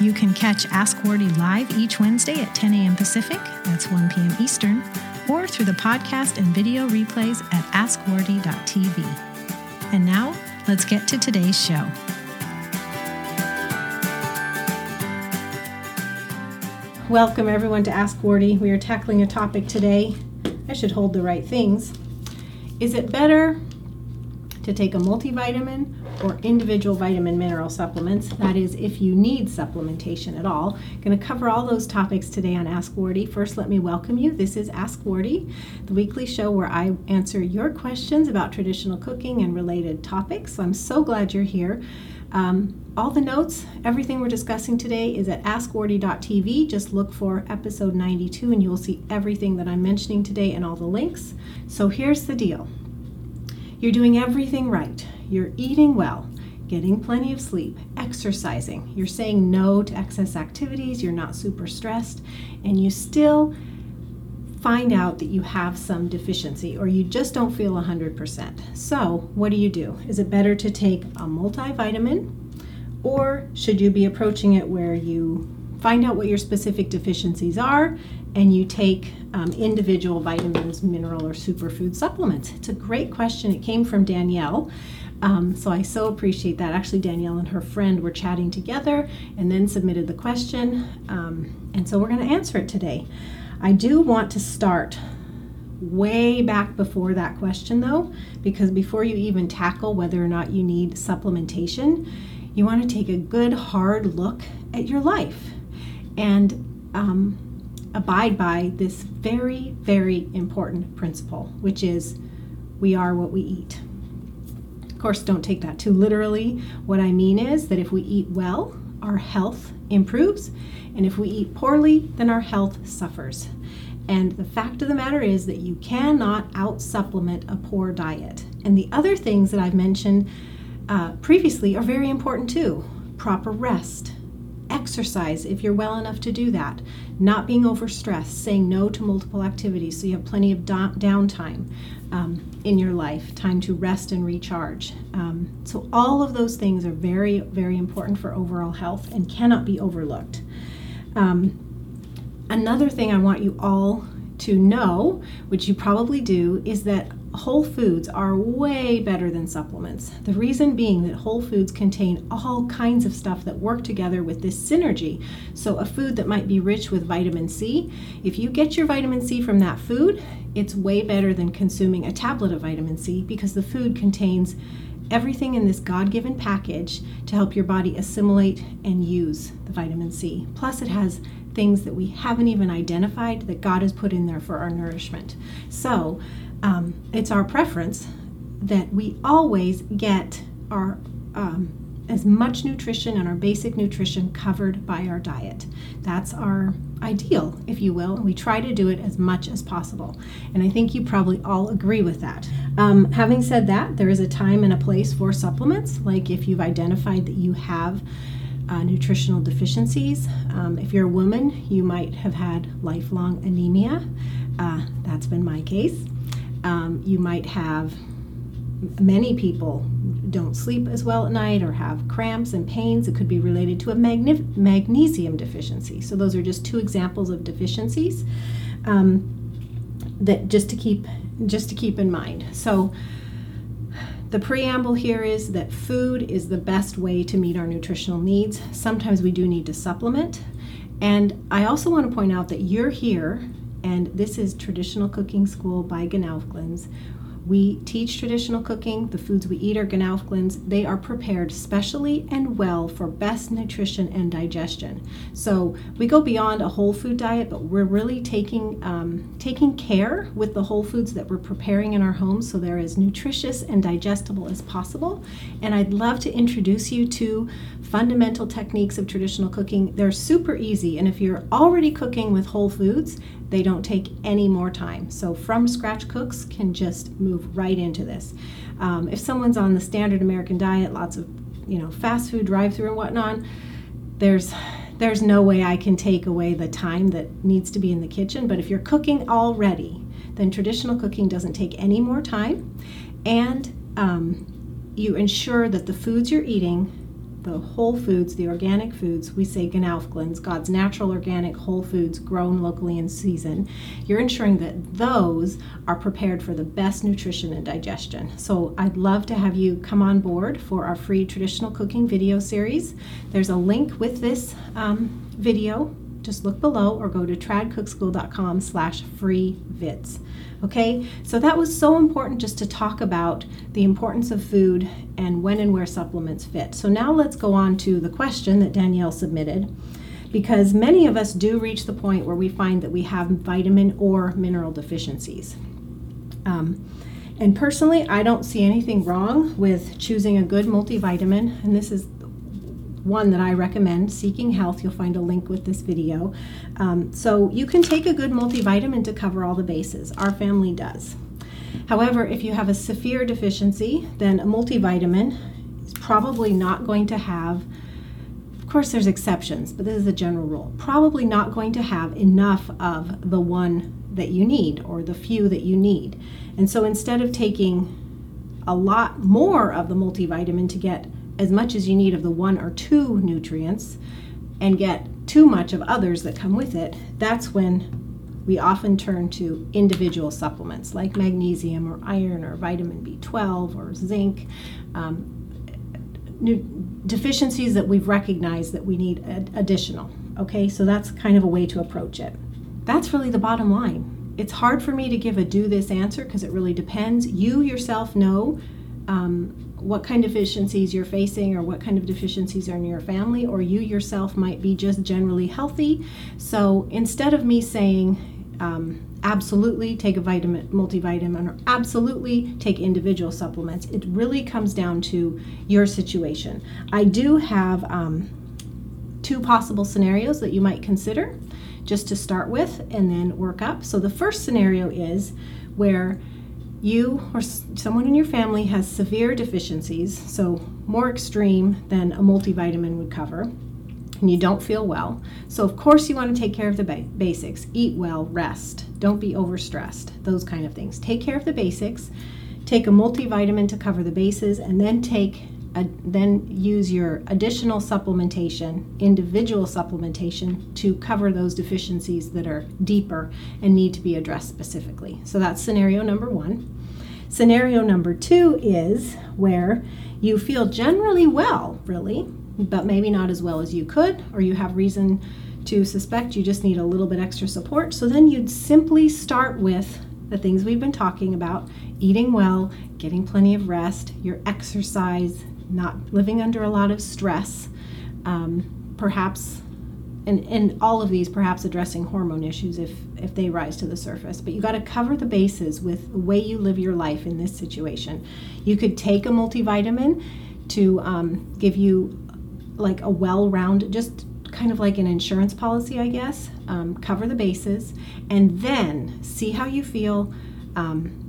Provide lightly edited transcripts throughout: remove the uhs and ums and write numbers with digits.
You can catch Ask Wardy live each Wednesday at 10 a.m. Pacific, that's 1 p.m. Eastern, or through the podcast and video replays at askwardy.tv. And now, let's get to today's show. Welcome everyone to Ask Wardy. We are tackling a topic today. I should hold the right things. Is it better to take a multivitamin or individual vitamin mineral supplements? That is, if you need supplementation at all. Going to cover all those topics today on Ask Wardy. First, let me welcome you. This is Ask Wardy, the weekly show where I answer your questions about traditional cooking and related topics. So I'm so glad you're here. All the notes, everything we're discussing today is at askwardy.tv. Just look for episode 92 and you'll see everything that I'm mentioning today and all the links. So here's the deal. You're doing everything right. You're eating well, getting plenty of sleep, exercising. You're saying no to excess activities. You're not super stressed, and you still find out that you have some deficiency or you just don't feel 100%. So what do you do? Is it better to take a multivitamin, or should you be approaching it where you find out what your specific deficiencies are and you take individual vitamins, mineral, or superfood supplements? It's a great question. It came from Danielle, so I so appreciate that. Actually, Danielle and her friend were chatting together and then submitted the question, and so we're going to answer it today. I do want to start way back before that question, though, because before you even tackle whether or not you need supplementation, you want to take a good hard look at your life and abide by this very, very important principle, which is we are what we eat. Of course, don't take that too literally. What I mean is that if we eat well, our health improves, and if we eat poorly, then our health suffers. And the fact of the matter is that you cannot out-supplement a poor diet. And the other things that I've mentioned previously are very important too. Proper rest, exercise if you're well enough to do that, not being overstressed, saying no to multiple activities so you have plenty of downtime in your life, time to rest and recharge. So all of those things are very, very important for overall health and cannot be overlooked. Another thing I want you all to know, which you probably do, is that whole foods are way better than supplements. The reason being that whole foods contain all kinds of stuff that work together with this synergy. So a food that might be rich with vitamin C, if you get your vitamin C from that food, it's way better than consuming a tablet of vitamin C, because the food contains everything in this God-given package to help your body assimilate and use the vitamin C. Plus it has things that we haven't even identified that God has put in there for our nourishment. So it's our preference that we always get our as much nutrition and our basic nutrition covered by our diet. That's our ideal, if you will, and we try to do it as much as possible. And I think you probably all agree with that. Having said that, there is a time and a place for supplements, like if you've identified that you have nutritional deficiencies. If you're a woman, you might have had lifelong anemia. That's been my case. You might have, many people don't sleep as well at night or have cramps and pains. It could be related to a magnesium deficiency. So those are just two examples of deficiencies that just to keep in mind. So the preamble here is that food is the best way to meet our nutritional needs. Sometimes we do need to supplement. And I also want to point out that you're here, and this is Traditional Cooking School by GNOWFGLINS. We teach traditional cooking. The foods we eat are GNOWFGLINS. They are prepared specially and well for best nutrition and digestion. So we go beyond a whole food diet, but we're really taking care with the whole foods that we're preparing in our homes so they're as nutritious and digestible as possible. And I'd love to introduce you to fundamental techniques of traditional cooking. They're super easy, and if you're already cooking with whole foods, they don't take any more time. So from scratch cooks can just move right into this. If someone's on the standard American diet, lots of fast food, drive-through and whatnot, there's no way I can take away the time that needs to be in the kitchen. But if you're cooking already, then traditional cooking doesn't take any more time, and you ensure that the foods you're eating, the whole foods, the organic foods, we say GNOWFGLINS, God's natural organic whole foods grown locally in season, you're ensuring that those are prepared for the best nutrition and digestion. So I'd love to have you come on board for our free traditional cooking video series. There's a link with this video. Just look below or go to tradcookschool.com/free-vids. Okay, so that was so important just to talk about the importance of food and when and where supplements fit. So now let's go on to the question that Danielle submitted, because many of us do reach the point where we find that we have vitamin or mineral deficiencies. And personally, I don't see anything wrong with choosing a good multivitamin, and this is one that I recommend, Seeking Health. You'll find a link with this video. So you can take a good multivitamin to cover all the bases. Our family does. However, if you have a severe deficiency, then a multivitamin is probably not going to have, of course there's exceptions, but this is the general rule, probably not going to have enough of the one that you need or the few that you need. And so instead of taking a lot more of the multivitamin to get as much as you need of the one or two nutrients and get too much of others that come with it, that's when we often turn to individual supplements like magnesium or iron or vitamin B12 or zinc, deficiencies that we've recognized that we need additional. Okay, so that's kind of a way to approach it. That's really the bottom line. It's hard for me to give a do this answer because it really depends. You yourself know what kind of deficiencies you're facing or what kind of deficiencies are in your family, or you yourself might be just generally healthy. So instead of me saying absolutely take a multivitamin or absolutely take individual supplements, it really comes down to your situation. I do have two possible scenarios that you might consider just to start with and then work up. So the first scenario is where you or someone in your family has severe deficiencies, so more extreme than a multivitamin would cover, and you don't feel well. So of course you want to take care of the basics. Eat well, rest, don't be overstressed, those kind of things. Take care of the basics, take a multivitamin to cover the bases, and then then use your additional supplementation, individual supplementation, to cover those deficiencies that are deeper and need to be addressed specifically. So that's scenario number one. Scenario number two is where you feel generally well, really, but maybe not as well as you could, or you have reason to suspect you just need a little bit extra support. So then you'd simply start with the things we've been talking about: eating well, getting plenty of rest, your exercise, not living under a lot of stress, perhaps, and all of these perhaps addressing hormone issues if they rise to the surface. But you got to cover the bases with the way you live your life in this situation. You could take a multivitamin to give you like a well-rounded, just kind of like an insurance policy, I guess, cover the bases, and then see how you feel.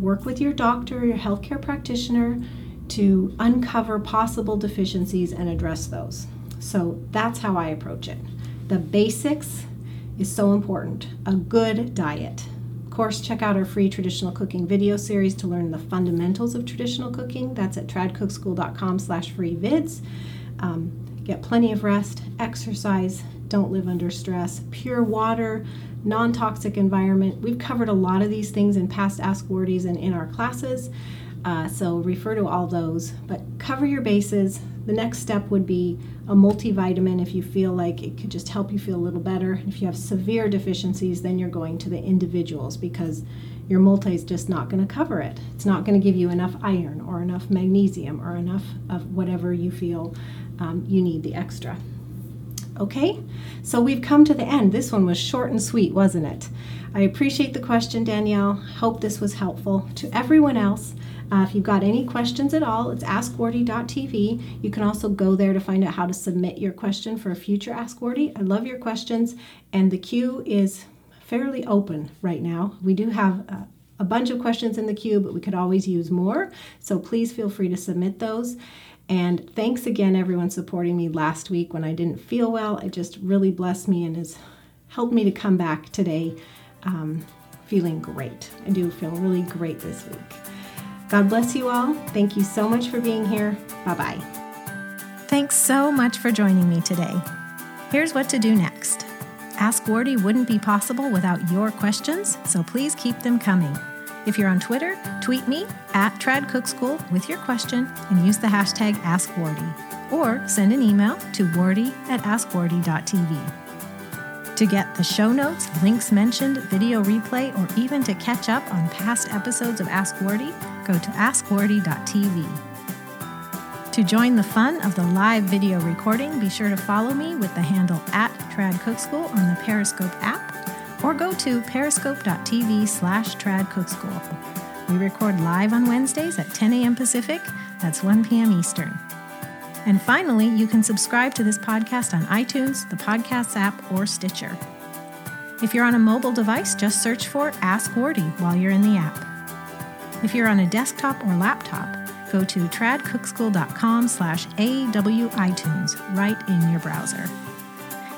Work with your doctor, your healthcare practitioner, to uncover possible deficiencies and address those. So that's how I approach it. The basics is so important. A good diet. Of course, check out our free traditional cooking video series to learn the fundamentals of traditional cooking. That's at tradcookschool.com/free-vids. Get plenty of rest, exercise, don't live under stress, pure water, non-toxic environment. We've covered a lot of these things in past Ask Wardies and in our classes. So refer to all those, but cover your bases. The next step would be a multivitamin if you feel like it could just help you feel a little better. If you have severe deficiencies, then you're going to the individuals because your multi is just not going to cover it. It's not going to give you enough iron or enough magnesium or enough of whatever you feel you need the extra. Okay, so we've come to the end. This one was short and sweet, wasn't it? I appreciate the question, Danielle. Hope this was helpful. To everyone else, if you've got any questions at all, it's askwardy.tv. You can also go there to find out how to submit your question for a future Ask Wardy. I love your questions, and the queue is fairly open right now. We do have a bunch of questions in the queue, but we could always use more, so please feel free to submit those. And thanks again, everyone supporting me last week when I didn't feel well. It just really blessed me and has helped me to come back today feeling great. I do feel really great this week. God bless you all. Thank you so much for being here. Bye-bye. Thanks so much for joining me today. Here's what to do next. Ask Wardy wouldn't be possible without your questions, so please keep them coming. If you're on Twitter, tweet me at TradCookSchool with your question and use the hashtag AskWardy, or send an email to wardy@askwardy.tv. To get the show notes, links mentioned, video replay, or even to catch up on past episodes of Ask Wardy, go to askwardy.tv. To join the fun of the live video recording, be sure to follow me with the handle at TradCookSchool on the Periscope app, or go to periscope.tv/TradCookSchool. We record live on Wednesdays at 10 a.m. Pacific. That's 1 p.m. Eastern. And finally, you can subscribe to this podcast on iTunes, the Podcasts app, or Stitcher. If you're on a mobile device, just search for Ask Wardy while you're in the app. If you're on a desktop or laptop, go to tradcookschool.com/awitunes right in your browser.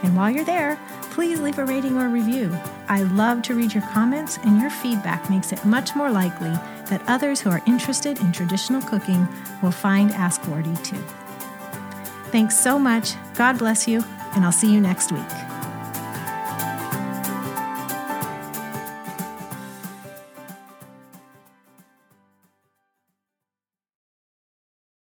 And while you're there, please leave a rating or review. I love to read your comments, and your feedback makes it much more likely that others who are interested in traditional cooking will find Ask Wardy too. Thanks so much. God bless you, and I'll see you next week.